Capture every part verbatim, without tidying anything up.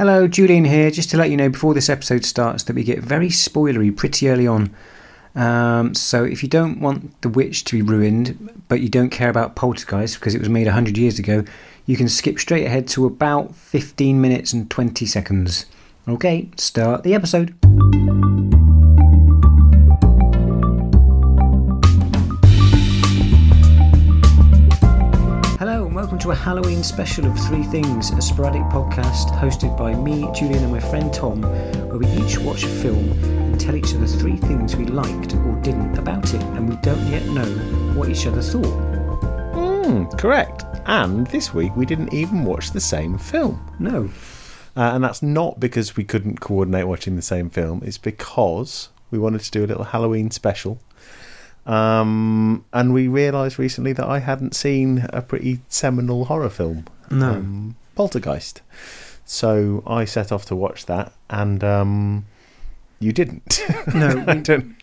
Hello, Julian here. Just to let you know before this episode starts that we get very spoilery pretty early on. Um, so if you don't want The Witch to be ruined, but you don't care about Poltergeist because it was made one hundred years ago, you can skip straight ahead to about fifteen minutes and twenty seconds. Okay, start the episode. Hello and welcome to a Halloween special of Three Things, a sporadic podcast hosted by me, Julian and my friend Tom, where we each watch a film and tell each other three things we liked or didn't about it, and we don't yet know what each other thought. Mm, correct. And this week we didn't even watch the same film. No. Uh, and that's not because we couldn't coordinate watching the same film. It's because we wanted to do a little Halloween special. Um, and we realised recently that I hadn't seen a pretty seminal horror film. No. Um, Poltergeist. So I set off to watch that, and um, you didn't. No. I don't.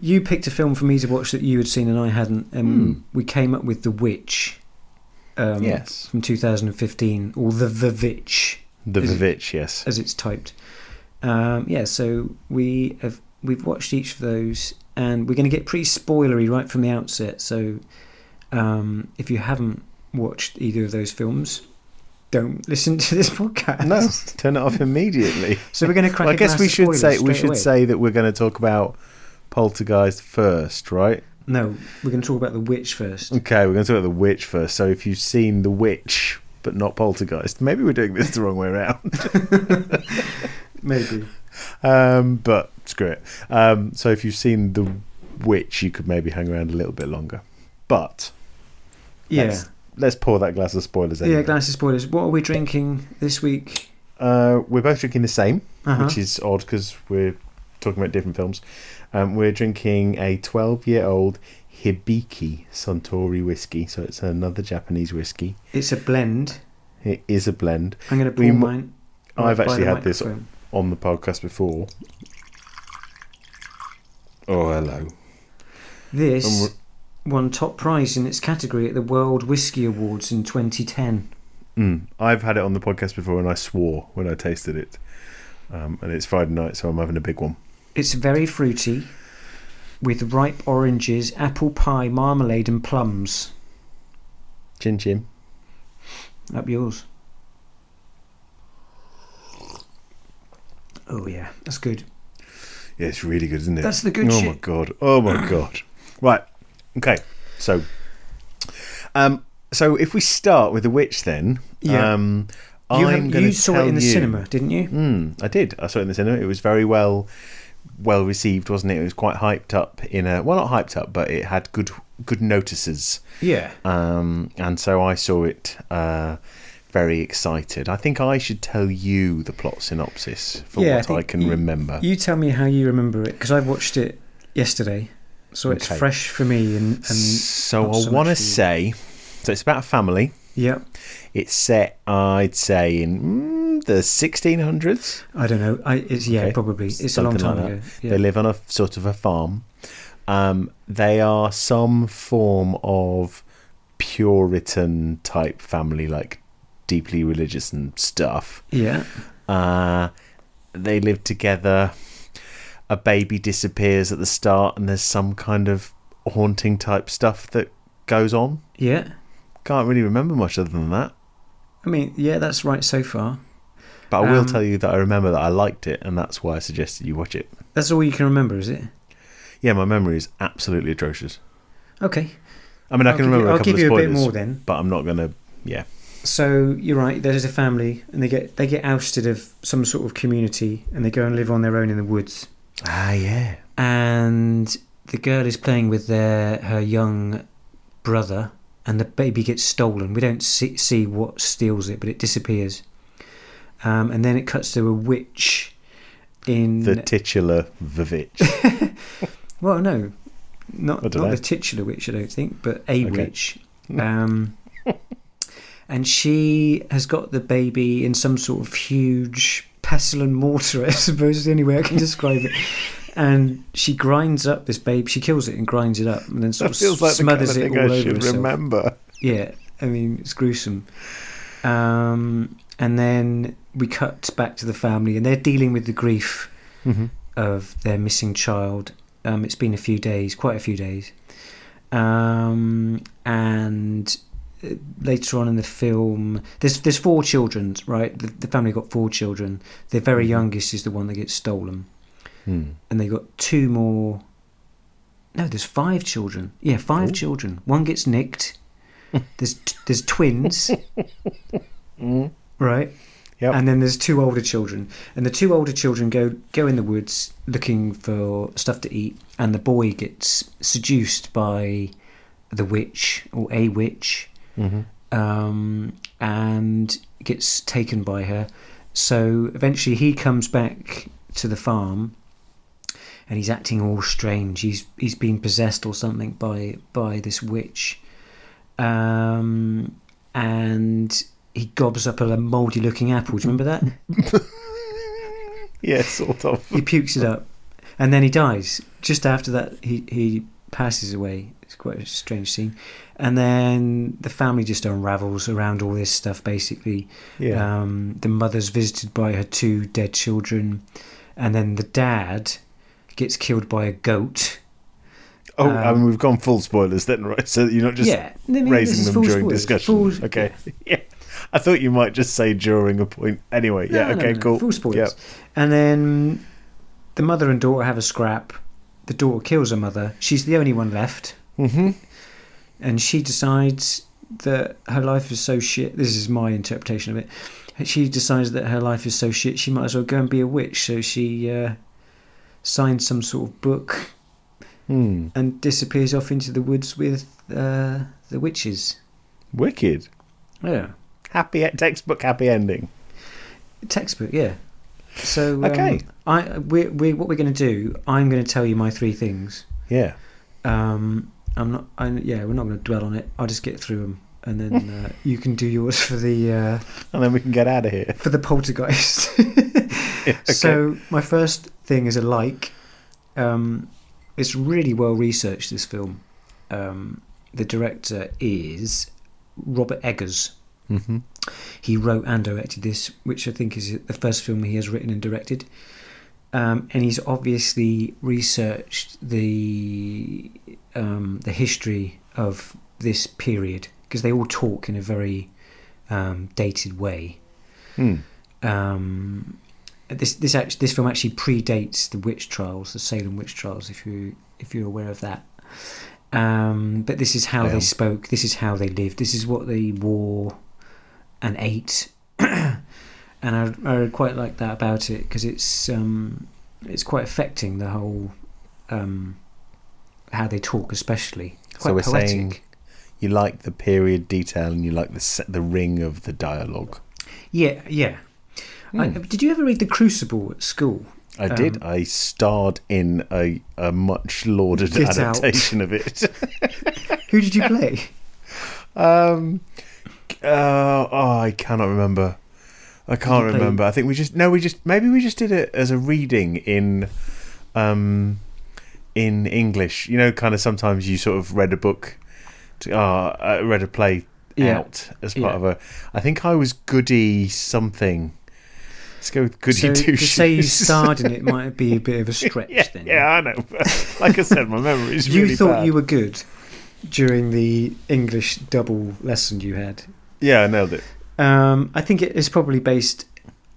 You picked a film for me to watch that you had seen and I hadn't. Um, mm. We came up with The Witch. Um, yes. From two thousand fifteen. Or The The Witch. The Vivitch, yes. As it's typed. Um, yeah, so we have, we've watched each of those, and we're going to get pretty spoilery right from the outset. So um, if you haven't watched either of those films, don't listen to this podcast. No, turn it off immediately. So we're going to crack well, I guess we should say we should away. say that we're going to talk about Poltergeist first, right? No, we're going to talk about The Witch first. Okay, we're going to talk about The Witch first. So if you've seen The Witch but not Poltergeist. Maybe we're doing this the wrong way around. Maybe. Um, but screw it. Um, so if you've seen The Witch, you could maybe hang around a little bit longer. But yeah, let's, let's pour that glass of spoilers in. Anyway. Yeah, glass of spoilers. What are we drinking this week? Uh, we're both drinking the same, uh-huh. which is odd because we're talking about different films. Um, we're drinking a twelve-year-old Hibiki Suntory whiskey, so it's another Japanese whiskey. It's a blend. It is a blend. I'm going to pour we, mine. I've actually had microphone. this on the podcast before. Oh, hello. This won top prize in its category at the World Whiskey Awards in twenty ten. Mm, I've had it on the podcast before, and I swore when I tasted it. Um, and it's Friday night, so I'm having a big one. It's very fruity, with ripe oranges, apple pie, marmalade and plums. Chin chin. Up yours. Oh yeah, that's good. Yeah, it's really good, isn't it? That's the good oh, shit. Oh my God. Oh my God. Right. Okay. So um, so if we start with The Witch then. Yeah. Um, you I'm have, you saw it in the you, cinema, didn't you? Mm, I did. I saw it in the cinema. It was very well... well received, wasn't it? It was quite hyped up in a well, not hyped up, but it had good good notices. Yeah. Um, and so I saw it uh, very excited. I think I should tell you the plot synopsis for yeah, what I, I can you, remember. You tell me how you remember it because I watched it yesterday, so okay. it's fresh for me. And, and so I so want to say, so it's about a family. Yeah. It's set, I'd say, in. The sixteen hundreds? I don't know. I, it's Yeah, okay. probably. It's Something a long time like ago. Yeah. They live on a sort of a farm. Um, they are some form of Puritan type family, like deeply religious and stuff. Yeah. Uh, they live together. A baby disappears at the start and there's some kind of haunting type stuff that goes on. Yeah. Can't really remember much other than that. I mean, yeah, that's right so far. But I will um, tell you that I remember that I liked it, and that's why I suggested you watch it. That's all you can remember, is it? Yeah, my memory is absolutely atrocious. Okay. I mean, I I'll can remember you, a couple of spoilers. I'll give you a bit more then. But I'm not going to, yeah. So, you're right, there's a family, and they get they get ousted of some sort of community, and they go and live on their own in the woods. Ah, yeah. And the girl is playing with their her young brother, and the baby gets stolen. We don't see, see what steals it, but it disappears. Um, and then it cuts to a witch in... The titular Vivitch. Well, no, not, not the titular witch, I don't think, but a okay. witch. Um, and she has got the baby in some sort of huge pestle and mortar, I suppose is the only way I can describe it. And she grinds up this baby. She kills it and grinds it up and then sort that of like smothers the kind of thing it all I over should herself. remember. Yeah, I mean, it's gruesome. Um... And then we cut back to the family, and they're dealing with the grief mm-hmm. of their missing child. Um, it's been a few days, quite a few days. Um, and later on in the film, there's there's four children, right? The, the family got four children. Their very youngest is the one that gets stolen. Mm. And they got two more. No, there's five children. Yeah, five Ooh. children. One gets nicked. There's there's twins. mm. Right? Yep. And then there's two older children. And the two older children go, go in the woods looking for stuff to eat. And the boy gets seduced by the witch, or a witch. Mm-hmm. Um, and gets taken by her. So eventually he comes back to the farm, and he's acting all strange. He's he's been possessed or something by by this witch, um, and he gobs up a mouldy-looking apple. Do you remember that? Yeah, sort of. He pukes it up, and then he dies. Just after that, he he passes away. It's quite a strange scene. And then the family just unravels around all this stuff, basically. Yeah. Um, the mother's visited by her two dead children, and then the dad gets killed by a goat. Oh, um, I mean, we've gone full spoilers then, right? So you're not just yeah, I mean, raising them during spoilers. discussion. Full, okay. Yeah. yeah. I thought you might just say during a point. Anyway, no, yeah, no, okay, no, cool. Full spoilers. Yeah. And then the mother and daughter have a scrap. The daughter kills her mother. She's the only one left. Mm-hmm. And she decides that her life is so shit. This is my interpretation of it. She decides that her life is so shit, she might as well go and be a witch. So she... Uh, signs some sort of book hmm. and disappears off into the woods with uh, the witches. Wicked. Yeah. Happy textbook happy ending. Textbook, yeah. So um, okay, I we we what we're going to do? I'm going to tell you my three things. Yeah. Um, I'm not. I yeah, we're not going to dwell on it. I'll just get through them, and then uh, you can do yours for the. Uh, and then we can get out of here for the poltergeist. Yeah, okay. So my first thing is a like. Um, it's really well researched, this film. Um, the director is Robert Eggers. Mm-hmm. He wrote and directed this, which I think is the first film he has written and directed. Um, and he's obviously researched the um, the history of this period, because they all talk in a very um, dated way. Mm. Um, This this actually, this film actually predates the witch trials, the Salem witch trials, if you if you're aware of that. Um, but this is how yeah. they spoke. This is how they lived. This is what they wore and ate. And I, I quite like that about it, because it's um, it's quite affecting, the whole um, how they talk, especially. Quite so we're poetic. Saying you like the period detail, and you like the the ring of the dialogue. Yeah, yeah. I, did you ever read The Crucible at school? I um, did. I starred in a, a much lauded adaptation out. of it. Who did you play? Um, uh, oh, I cannot remember. I can't remember. Play? I think we just no, we just maybe we just did it as a reading in, um, in English. You know, kind of sometimes you sort of read a book, to, uh, I read a play yeah. out as part yeah. of a. I think I was Goody something. Let's go with Goody Two Shoes. To say you starred in it might be a bit of a stretch yeah, then. Yeah, I know. Like I said, my memory is really bad. You thought you were good during the English double lesson you had. Yeah, I nailed it. Um, I think it is probably based...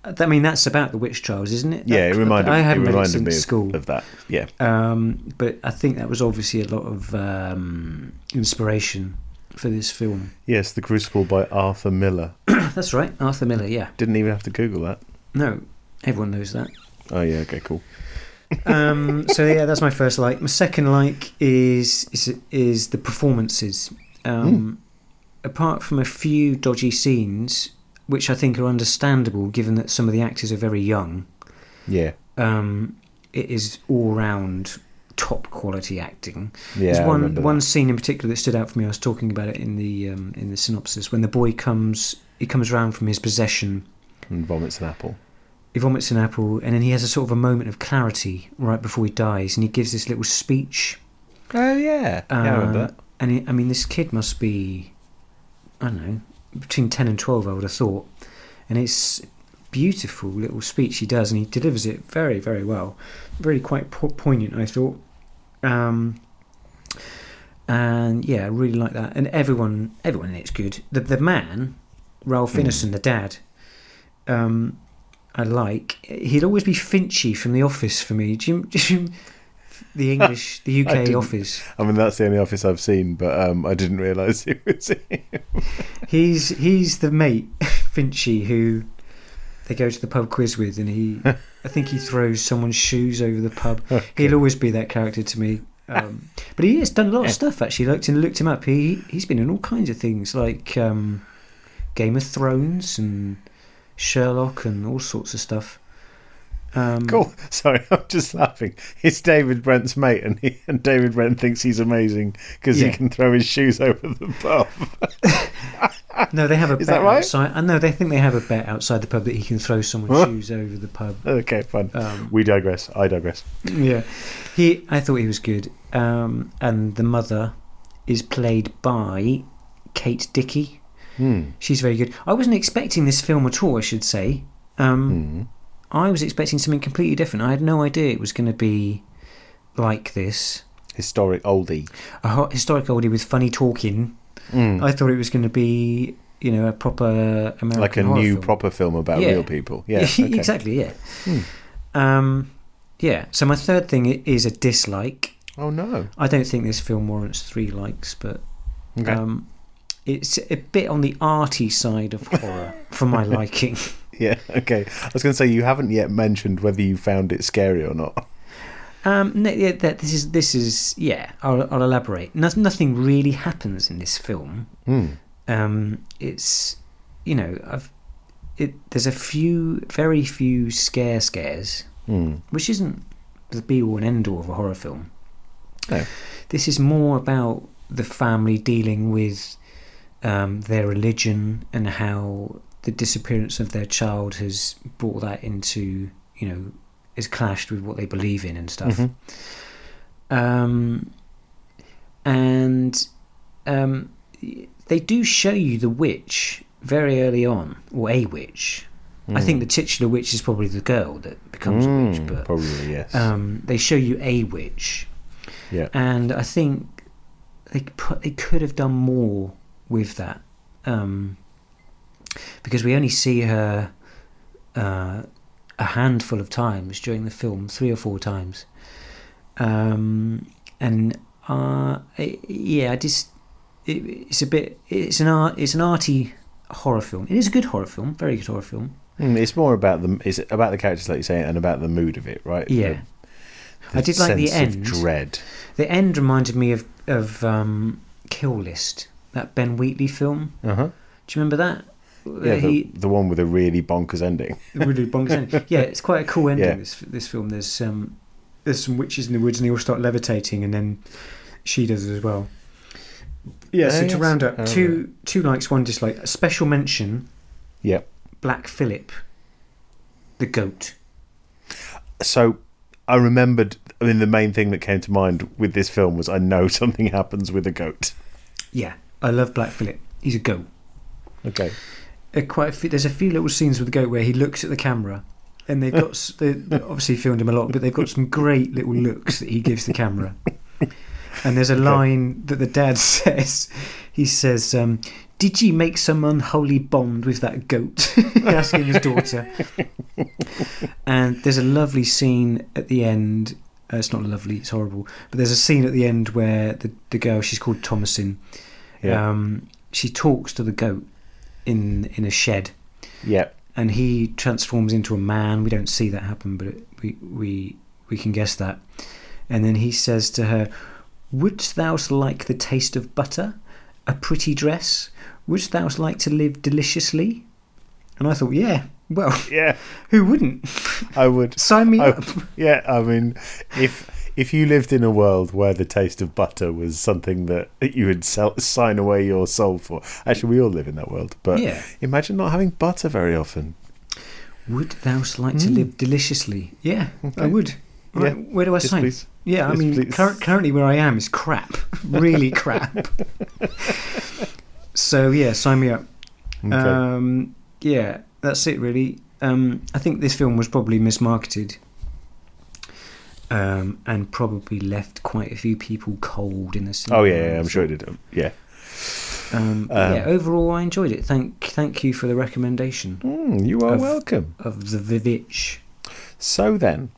I mean, that's about the witch trials, isn't it? Yeah, that, it reminded, I haven't it reminded me of, school. of that. Yeah. Um, but I think that was obviously a lot of um, inspiration for this film. Yes, The Crucible by Arthur Miller. That's right, Arthur Miller, yeah. Didn't even have to Google that. No, everyone knows that. Oh, yeah, okay, cool. um, so, yeah, that's my first like. My second like is is, is the performances. Um, mm. Apart from a few dodgy scenes, which I think are understandable, given that some of the actors are very young. Yeah. Um, it is all-round top-quality acting. Yeah, There's one, one scene in particular that stood out for me. I was talking about it in the um, in the synopsis. When the boy comes, he comes around from his possession... and vomits an apple. He vomits an apple, and then he has a sort of a moment of clarity right before he dies, and he gives this little speech. Oh, yeah. Uh, yeah, I remember that. And he, I mean, this kid must be, I don't know, between ten and twelve, I would have thought. and it's beautiful little speech he does, and he delivers it very, very well. Really quite po- poignant, I thought. Um, and yeah, I really like that. And everyone, everyone in it's good. The the man, Ralph mm. Ineson, the dad, um, I like. He'd always be Finchy from The Office for me. Do you, do you, the English, the U K I Office. I mean, that's the only Office I've seen, but um, I didn't realise it was him. he's he's the mate, Finchy, who they go to the pub quiz with, and he, I think he throws someone's shoes over the pub. Okay. He'll always be that character to me. Um, but he has done a lot of stuff, actually. I looked, and looked him up. He, he's been in all kinds of things, like um, Game of Thrones and Sherlock and all sorts of stuff. Um, cool. Sorry, I'm just laughing. It's David Brent's mate, and, he, and David Brent thinks he's amazing because yeah. he can throw his shoes over the pub. No, they have a Is bet right? outside. I know they think they have a bet outside the pub that he can throw someone's huh? shoes over the pub. Okay, fine. Um, we digress. I digress. Yeah, he. I thought he was good. Um, and the mother is played by Kate Dickey. Mm. She's very good. I wasn't expecting this film at all, I should say. Um, mm. I was expecting something completely different. I had no idea it was going to be like this. Historic oldie. A hot historic oldie with funny talking. Mm. I thought it was going to be, you know, a proper American, like a new film. Proper film about yeah. real people. Yeah, okay. Exactly. Yeah, mm. um, yeah. So my third thing is a dislike. Oh no! I don't think this film warrants three likes, but okay. um, it's a bit on the arty side of horror for my liking. Yeah. Okay. I was going to say you haven't yet mentioned whether you found it scary or not. Um, no, yeah, that this is this is yeah. I'll, I'll elaborate. No, nothing really happens in this film. Mm. Um, it's you know, I've, it, there's a few, very few scare scares, mm. which isn't the be all and end all of a horror film. No. This is more about the family dealing with um, their religion and how the disappearance of their child has brought that into you know. is clashed with what they believe in and stuff. Mm-hmm. Um, and um, they do show you the witch very early on, or a witch. Mm. I think the titular witch is probably the girl that becomes mm, a witch, but probably, yes. Um, they show you a witch. Yeah. And I think they put, they could have done more with that. Um, because we only see her uh, a handful of times during the film, three or four times, um, and uh, yeah, I just it, it's a bit it's an art it's an arty horror film. It is a good horror film, very good horror film. Mm, it's more about the it's about the characters, like you say, and about the mood of it, right? Yeah, the, the I did like the end. Dread. The end reminded me of of um, Kill List, that Ben Wheatley film. Uh-huh. Do you remember that? Yeah, the, he, the one with a really bonkers ending. Really bonkers ending. Yeah, it's quite a cool ending. Yeah. This this film. There's um, there's some witches in the woods, and they all start levitating, and then she does as well. Yeah. So oh, to yes. round up, oh, two right. two likes, one dislike. A special mention. Yeah. Black Phillip, the goat. So, I remembered. I mean, the main thing that came to mind with this film was I know something happens with a goat. Yeah, I love Black Phillip. He's a goat. Okay. Quite a few, there's a few little scenes with the goat where he looks at the camera, and they've got they obviously filmed him a lot, but they've got some great little looks that he gives the camera. And there's a line that the dad says. He says, um, "Did you make some unholy bond with that goat?" Asking his daughter. And there's a lovely scene at the end. Uh, it's not lovely; it's horrible. But there's a scene at the end where the the girl, she's called Thomasin. Yeah. Um, she talks to the goat. In in a shed, yeah, and he transforms into a man. We don't see that happen, but it, we we we can guess that. And then he says to her, "Wouldst thou like the taste of butter, a pretty dress? Wouldst thou like to live deliciously?" And I thought, yeah, well, yeah, who wouldn't? I would. Sign me I, up. Yeah, I mean, if. If you lived in a world where the taste of butter was something that you would sell, sign away your soul for. Actually, we all live in that world. But yeah. Imagine not having butter very often. Would thou like mm. to live deliciously? Yeah, okay. I would. Yeah. Right, where do I yes, sign? Please. Yeah, yes, I mean, cur- currently where I am is crap. Really crap. So, yeah, sign me up. Okay. Um, yeah, that's it really. Um, I think this film was probably mismarketed, um, and probably left quite a few people cold in the cinema. Oh yeah, yeah I'm sure it did. Yeah. Um, um, yeah. Overall, I enjoyed it. Thank, thank you for the recommendation. Mm, you are of, welcome. Of the Vivitch. So then,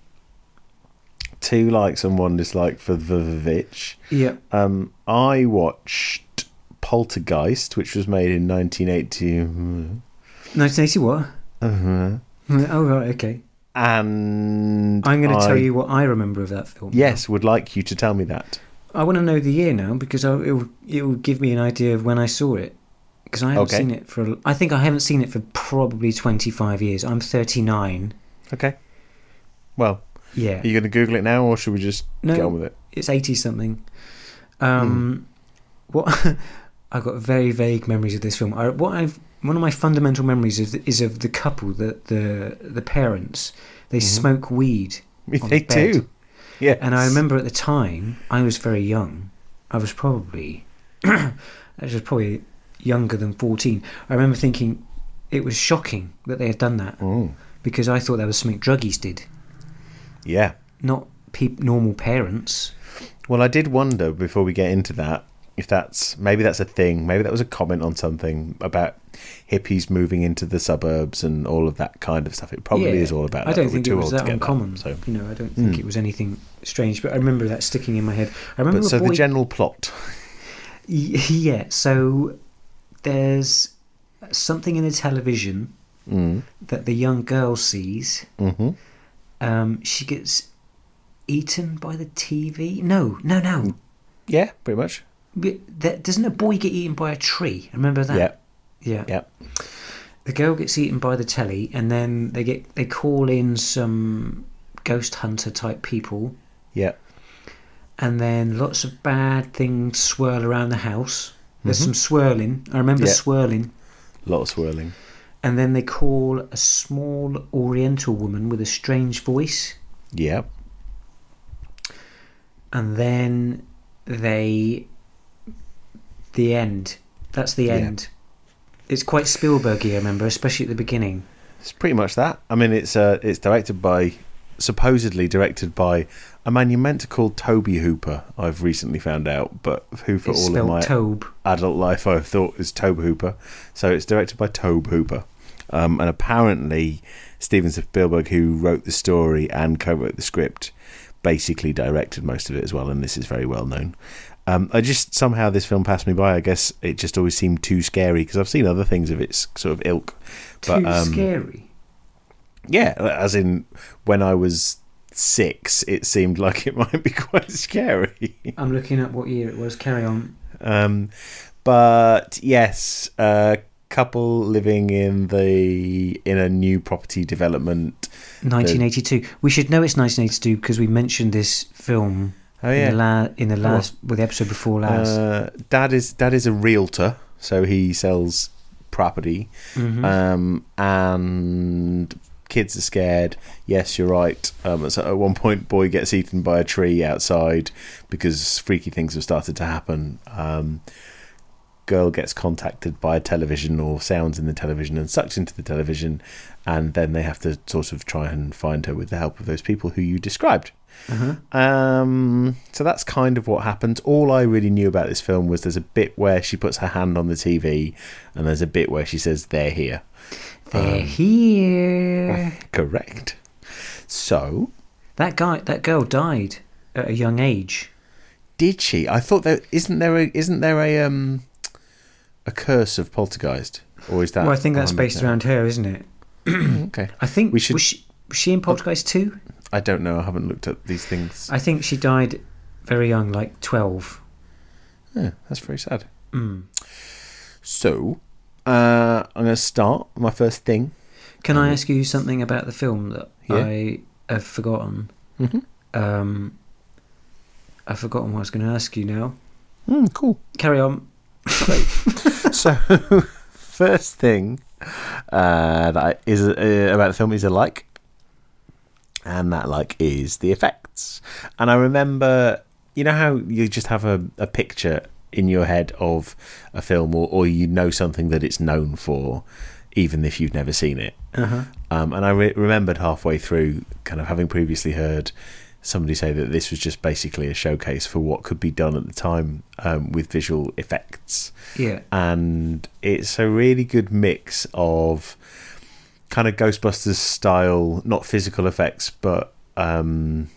two likes and one dislike for the Vivitch. Yeah. Um, I watched Poltergeist, which was made in nineteen eighty. nineteen eighty what? Uh-huh. Oh right, okay. And I'm going to I, tell you what I remember of that film. Yes, now. Would like you to tell me that. I want to know the year now because I, it will it will give me an idea of when I saw it because I haven't okay. seen it for. I think I haven't seen it for probably twenty-five years. I'm thirty-nine. Okay. Well. Yeah. Are you going to Google it now, or should we just no, get on with it? It's eighty something. Um, mm. What? I've got very vague memories of this film. I, what I've One of my fundamental memories is, is of the couple, the the, the parents. They mm-hmm. smoke weed. On they the bed. Do. Yeah. And I remember at the time, I was very young. I was probably, I was probably younger than fourteen. I remember thinking it was shocking that they had done that mm. because I thought that was something druggies did. Yeah. Not pe- normal parents. Well, I did wonder before we get into that. If that's maybe that's a thing, maybe that was a comment on something about hippies moving into the suburbs and all of that kind of stuff. It probably yeah, is all about. I don't that. think it was that uncommon. That, so. You know, I don't think mm. it was anything strange. But I remember that sticking in my head. I remember. But so boy... the general plot. Yeah. So there's something in the television mm. that the young girl sees. Mm-hmm. Um, she gets eaten by the T V. No, no, no. Yeah, pretty much. Doesn't a boy get eaten by a tree? Remember that? Yeah. Yeah. Yeah. The girl gets eaten by the telly, and then they get they call in some ghost hunter type people. Yeah. And then lots of bad things swirl around the house. There's mm-hmm. some swirling. I remember yeah. swirling. A lot of swirling. And then they call a small Oriental woman with a strange voice. Yeah. And then they. The end. That's the end. Yeah. It's quite Spielberg-y, I remember, especially at the beginning. It's pretty much that. I mean, it's uh, it's directed by, supposedly directed by a man you meant to call Tobe Hooper. I've recently found out, but who for it's all of my Tobe. adult life I thought is Tobe Hooper. So it's directed by Tobe Hooper, um, and apparently Steven Spielberg, who wrote the story and co-wrote the script, basically directed most of it as well. And this is very well known. Um, I just somehow this film passed me by. I guess it just always seemed too scary because I've seen other things of its sort of ilk. But, too um, scary? Yeah, as in when I was six, it seemed like it might be quite scary. I'm looking up what year it was. Carry on. Um, but yes, a couple living in the in a new property development. nineteen eighty-two. The, we should know it's nineteen eighty-two because we mentioned this film. Oh yeah, in the, la- in the last, oh. well, the episode before last, uh, dad is dad is a realtor, so he sells property, mm-hmm. um, and kids are scared. Yes, you're right. Um, so at one point, boy gets eaten by a tree outside because freaky things have started to happen. Um, girl gets contacted by a television or sounds in the television and sucked into the television, and then they have to sort of try and find her with the help of those people who you described. Uh-huh. Um, so that's kind of what happens. All I really knew about this film was there's a bit where she puts her hand on the T V and there's a bit where she says they're here. They're um, here. Correct. So that guy, that girl died at a young age. Did she? I thought there isn't there a, isn't there a um a curse of Poltergeist, or is that? Well, I think that's based around her, isn't it? Okay. I think we should. Was she, was she in Poltergeist two? I don't know. I haven't looked at these things. I think she died very young, like twelve. Yeah, that's very sad. Mm. So, uh, I'm going to start my first thing. Can um, I ask you something about the film that yeah. I have forgotten? Mm-hmm. Um, I've forgotten what I was going to ask you now. Mm, cool. Carry on. Great. So, first thing uh, that is uh, about the film is a like. And that, like, is the effects. And I remember, you know how you just have a, a picture in your head of a film or, or you know something that it's known for, even if you've never seen it. Uh-huh. Um, and I re- remembered halfway through, kind of having previously heard somebody say that this was just basically a showcase for what could be done at the time um, with visual effects. Yeah. And it's a really good mix of kind of Ghostbusters style, not physical effects, but um,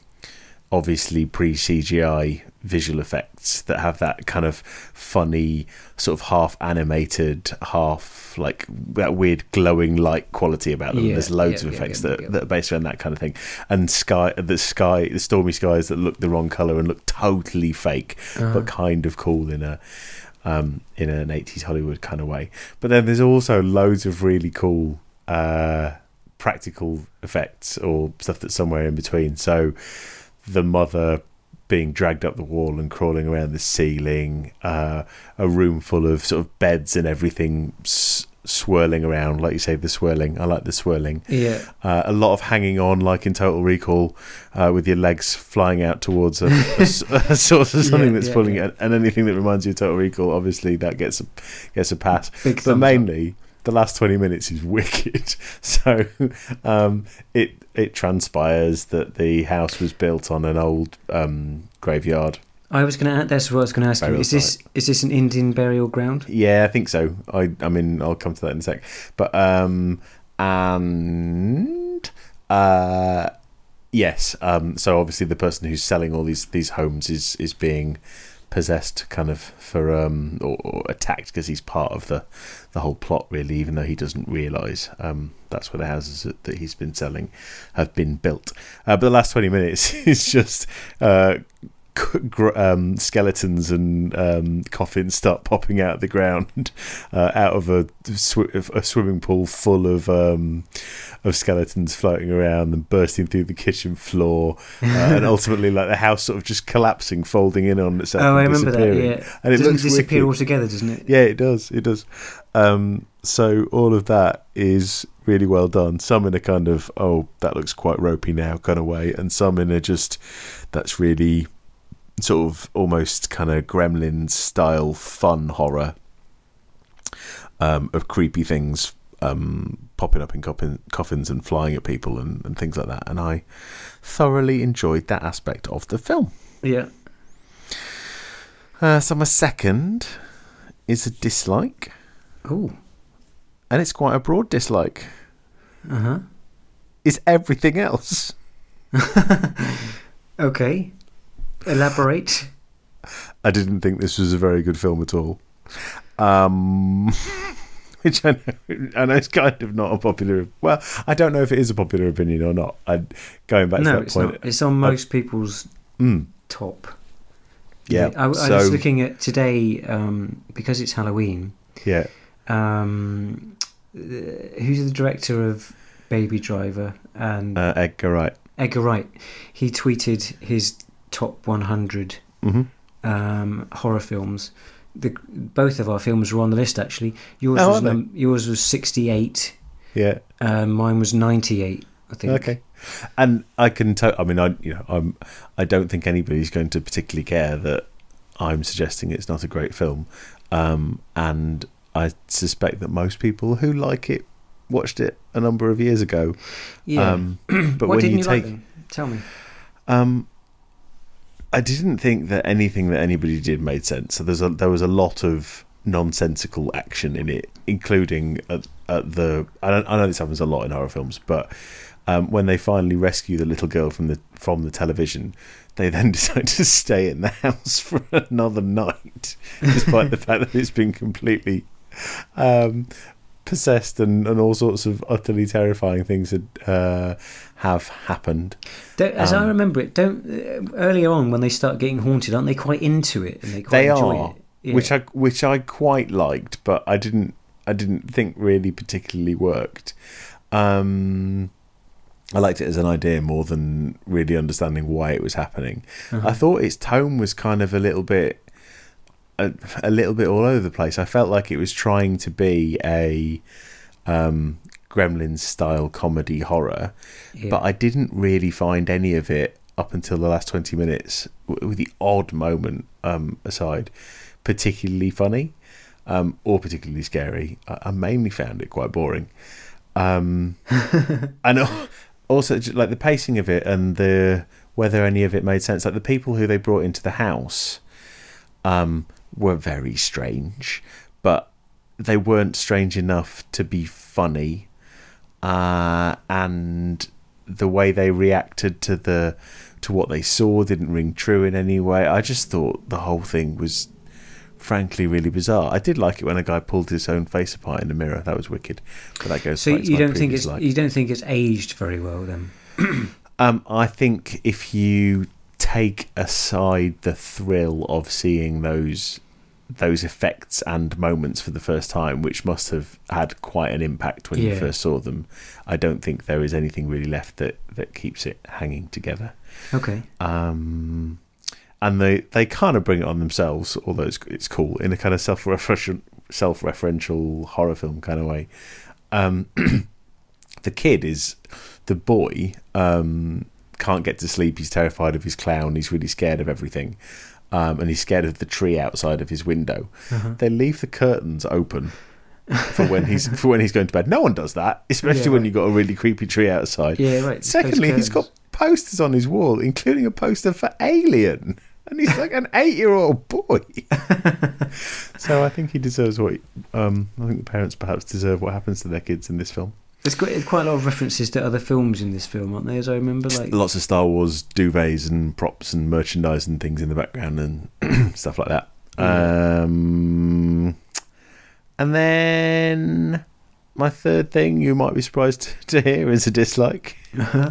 obviously pre-C G I visual effects that have that kind of funny, sort of half animated, half like that weird glowing light quality about them. Yeah, there's loads yeah, of effects yeah, yeah, that, yeah. that are based around that kind of thing. And sky, the sky, the stormy skies that look the wrong colour and look totally fake, uh-huh. but kind of cool in a um, in an eighties Hollywood kind of way. But then there's also loads of really cool uh, practical effects or stuff that's somewhere in between. So the mother being dragged up the wall and crawling around the ceiling, uh, a room full of sort of beds and everything s- swirling around, like you say, the swirling. I like the swirling. Yeah. Uh, a lot of hanging on, like in Total Recall, uh, with your legs flying out towards a, a, a source of something yeah, that's yeah, pulling yeah. it, and anything that reminds you of Total Recall, obviously that gets a, gets a pass. Big but mainly, up. the last twenty minutes is wicked. So um, it. It transpires that the house was built on an old um, graveyard. I was going to add. That's what I was going to ask you. Is this is this an Indian burial ground? Yeah, I think so. I I mean, I'll come to that in a sec. But um, and uh, yes. Um, so obviously, the person who's selling all these these homes is is being possessed, kind of for um or, or attacked, because he's part of the the whole plot, really, even though he doesn't realise um that's where the houses that, that he's been selling have been built. Uh, but the last twenty minutes is just uh gr- um skeletons and um coffins start popping out of the ground, uh, out of a, sw- a swimming pool full of um of skeletons floating around and bursting through the kitchen floor, uh, and ultimately like the house sort of just collapsing, folding in on itself. Oh, I remember that. Yeah, and it doesn't looks disappear wicked. altogether, doesn't it? Yeah, it does. It does. Um, so all of that is really well done. Some in a kind of oh, that looks quite ropey now kind of way, and some in a just that's really sort of almost kind of Gremlin style fun horror um, of creepy things. Um, popping up in coffin, coffins and flying at people and, and things like that, and I thoroughly enjoyed that aspect of the film. Yeah. Uh, so my second is a dislike. Ooh. And it's quite a broad dislike. Uh huh. It's everything else. Okay. Elaborate. I didn't think this was a very good film at all. Um. Which I know, I know it's kind of not a popular... Well, I don't know if it is a popular opinion or not. I, going back no, to that it's point... No, it's on most I, people's mm, top. Yeah. I, I so, was looking at today, um, because it's Halloween... Yeah. Um, who's the director of Baby Driver? and uh, Edgar Wright. Edgar Wright. He tweeted his top one hundred mm-hmm. um, horror films... The, both of our films were on the list, actually. Yours oh, was num- yours was sixty-eight. Yeah. Um, mine was ninety-eight, I think. Okay. And I can tell. I mean, I you know, I'm. I don't think anybody's going to particularly care that I'm suggesting it's not a great film, um, and I suspect that most people who like it watched it a number of years ago. Yeah. Um, but what when didn't you, you take, like them? Tell me. Um. I didn't think that anything that anybody did made sense. So there's a, there was a lot of nonsensical action in it, including at, at the... I, don't, I know this happens a lot in horror films, but um, when they finally rescue the little girl from the from the television, they then decide to stay in the house for another night, despite the fact that it's been completely um, possessed and, and all sorts of utterly terrifying things had... Uh, have happened. As um, I remember it, don't uh, earlier on when they start getting haunted, aren't they quite into it? And they quite they enjoy are, it. Yeah. which I which I quite liked, but I didn't I didn't think really particularly worked. Um, I liked it as an idea more than really understanding why it was happening. Uh-huh. I thought its tone was kind of a little bit a, a little bit all over the place. I felt like it was trying to be a um, Gremlins-style comedy horror, yeah. but I didn't really find any of it up until the last twenty minutes, with the odd moment um, aside, particularly funny. um, or particularly scary. I, I mainly found it quite boring. Um, and also, just, like, the pacing of it and the whether any of it made sense. Like, the people who they brought into the house um, were very strange, but they weren't strange enough to be funny. Uh, and the way they reacted to the to what they saw didn't ring true in any way. I just thought the whole thing was frankly really bizarre. I did like it when a guy pulled his own face apart in a mirror. That was wicked. But that goes so you don't think it's life. You don't think it's aged very well then? um, I think if you take aside the thrill of seeing those those effects and moments for the first time, which must have had quite an impact when yeah. you first saw them, I don't think there is anything really left that, that keeps it hanging together. Okay. Um, and they, they kind of bring it on themselves, although it's, it's cool, in a kind of self-referential, self-referential horror film kind of way. Um, the kid is... The boy um, can't get to sleep. He's terrified of his clown. He's really scared of everything. Um, and he's scared of the tree outside of his window. Uh-huh. They leave the curtains open for when he's for when he's going to bed. No one does that, especially yeah, when right. you've got a really creepy tree outside. Yeah, right. Secondly, he's got posters on his wall, including a poster for Alien, and he's like an eight-year-old boy. So I think he deserves what. He, um, I think the parents perhaps deserve what happens to their kids in this film. There's quite, quite a lot of references to other films in this film, aren't there, as I remember? Like lots of Star Wars duvets and props and merchandise and things in the background and stuff like that. Yeah. Um, and then my third thing you might be surprised to hear is a dislike. Uh-huh.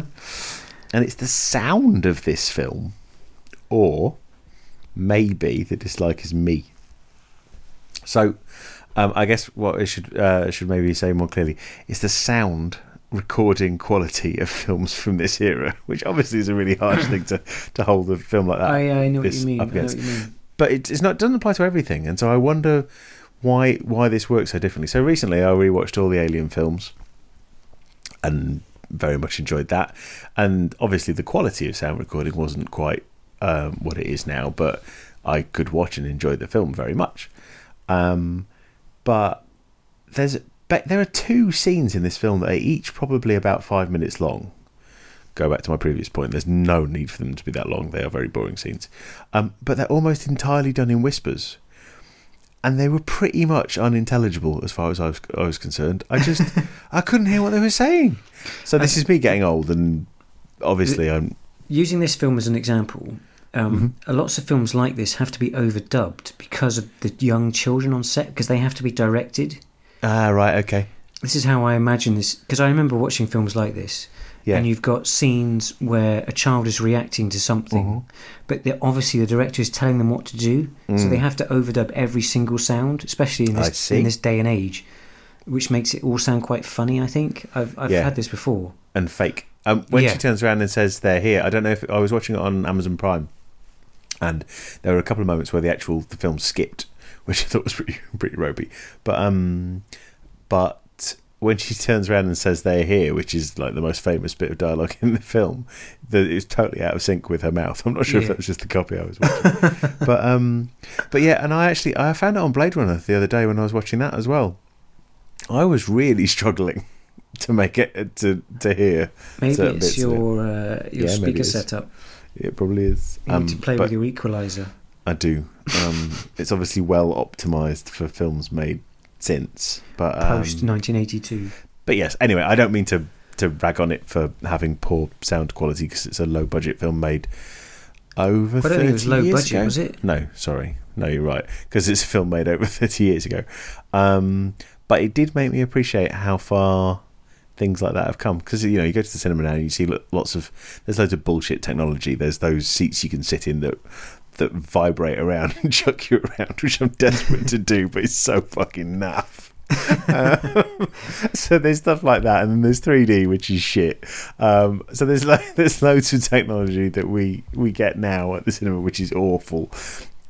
And it's the sound of this film. Or maybe the dislike is me. So... Um, I guess what I should uh, should maybe say more clearly is the sound recording quality of films from this era, which obviously is a really harsh thing to, to hold a film like that. I, I know what you mean. I know what you mean. But it, it's not, it doesn't apply to everything, and so I wonder why why this works so differently. So recently, I rewatched all the Alien films, and very much enjoyed that. And obviously, the quality of sound recording wasn't quite um, what it is now, but I could watch and enjoy the film very much. Um, But there's there are two scenes in this film that are each probably about five minutes long. Go back to my previous point. There's no need for them to be that long. They are very boring scenes. Um, but they're almost entirely done in whispers. And they were pretty much unintelligible as far as I was, I was concerned. I just... I couldn't hear what they were saying. So this is me getting old and obviously I'm... Using this film as an example... Um, mm-hmm. Lots of films like this have to be overdubbed because of the young children on set, because they have to be directed. Ah, uh, right, okay. This is how I imagine this, because I remember watching films like this, yeah. and you've got scenes where a child is reacting to something, mm-hmm. but obviously the director is telling them what to do, mm. so they have to overdub every single sound, especially in this, in this day and age, which makes it all sound quite funny, I think. I've, I've yeah. had this before. And fake. Um, when yeah. she turns around and says they're here, I don't know if... I was watching it on Amazon Prime. And there were a couple of moments where the actual the film skipped, which I thought was pretty pretty ropey. But um, but when she turns around and says they're here, which is like the most famous bit of dialogue in the film, that is totally out of sync with her mouth. I'm not sure yeah. if that was just the copy I was watching. but um, but yeah, and I actually I found it on Blade Runner the other day when I was watching that as well. I was really struggling to make it to to hear. Maybe it's your it. uh, your yeah, speaker setup. It probably is. You um, need to play with your equaliser. I do. Um, it's obviously well optimised for films made since. But um, post nineteen eighty-two. But yes, anyway, I don't mean to, to rag on it for having poor sound quality because it's a low-budget film made over thirty years ago. I don't think it was low-budget, was it? No, sorry. No, you're right. Because it's a film made over thirty years ago. Um, but it did make me appreciate how far... things like that have come, because you know you go to the cinema now and you see lots of there's loads of bullshit technology. There's those seats you can sit in that that vibrate around and chuck you around, which I'm desperate to do, but it's so fucking naff. um, so there's stuff like that, and then there's three D, which is shit. Um, so there's lo- there's loads of technology that we we get now at the cinema, which is awful.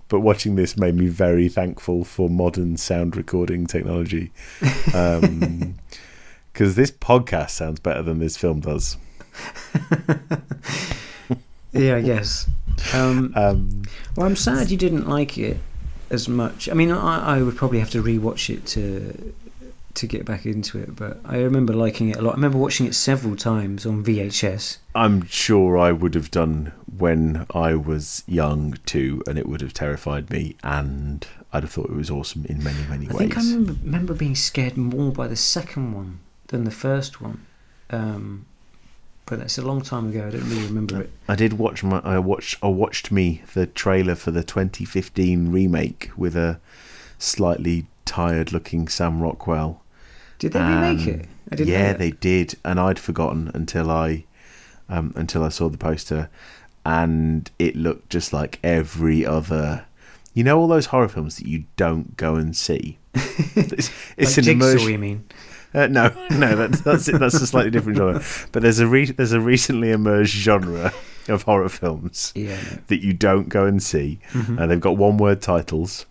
But watching this made me very thankful for modern sound recording technology. Um, Because this podcast sounds better than this film does. yeah, I guess. Um, um, well, I'm sad you didn't like it. as much. I mean, I, I would probably have to rewatch it to to get back into it, but I remember liking it a lot. I remember watching it several times on V H S. I'm sure I would have done when I was young too, and it would have terrified me, and I'd have thought it was awesome in many, many ways. I think I remember, remember being scared more by the second one than the first one. Um, but that's a long time ago. I don't really remember it. I did watch my. I watched. I watched me the trailer for the twenty fifteen remake with a slightly tired-looking Sam Rockwell. Did they um, remake it? I didn't yeah, know they did, and I'd forgotten until I um, until I saw the poster, and it looked just like every other. You know, all those horror films that you don't go and see. It's, it's like an immersion. You mean? Uh, no, no, that's that's it. That's a slightly different genre. But there's a re- there's a recently emerged genre of horror films yeah, no. that you don't go and see. Mm-hmm. Uh, they've got one-word titles.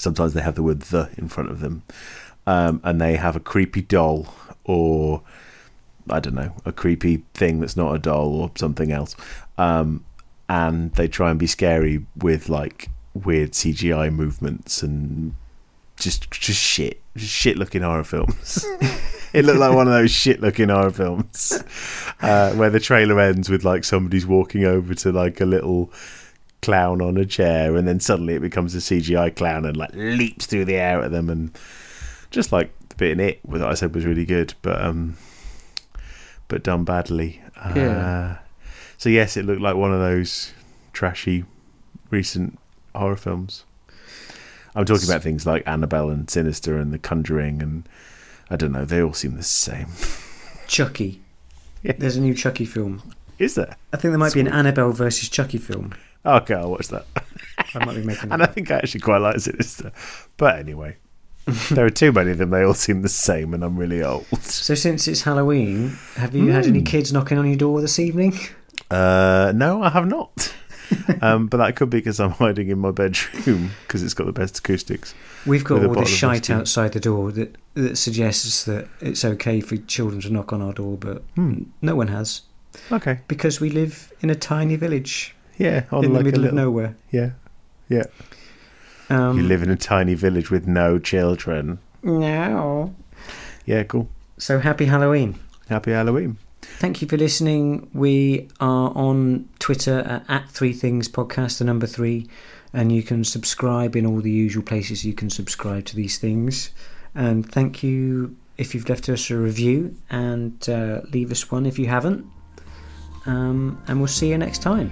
Sometimes they have the word "the" in front of them, um, and they have a creepy doll or I don't know, a creepy thing that's not a doll or something else. Um, and they try and be scary with like weird C G I movements and. Just, just shit, just shit-looking horror films. It looked like one of those shit-looking horror films uh, where the trailer ends with like somebody's walking over to like a little clown on a chair, and then suddenly it becomes a C G I clown and like leaps through the air at them, and just like the bit in it that I said was really good, but um, but done badly. Uh, yeah. So yes, it looked like one of those trashy recent horror films. I'm talking about things like Annabelle and Sinister and The Conjuring and, I don't know, they all seem the same. Chucky. Yeah. There's a new Chucky film. Is there? I think there might Sweet. be an Annabelle versus Chucky film. Okay, I'll watch that. I might be making that. And I think I actually quite like Sinister. But anyway, there are too many of them. They all seem the same and I'm really old. So since it's Halloween, have you mm. had any kids knocking on your door this evening? Uh, no, I have not. um, but that could be because I'm hiding in my bedroom because it's got the best acoustics. We've got all this shite outside the door that, that suggests that it's okay for children to knock on our door, but hmm. no one has. Okay. Because we live in a tiny village. Yeah. On in like the middle little, of nowhere. Yeah. Yeah. Um, you live in a tiny village with no children. No. Yeah, cool. So happy Halloween. Happy Halloween. Thank you for listening. We are on Twitter at, at Three Things Podcast, the number three, and you can subscribe in all the usual places you can subscribe to these things. And thank you if you've left us a review, and uh, leave us one if you haven't. Um, and we'll see you next time.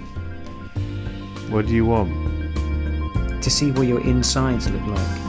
What do you want? To see what your insides look like.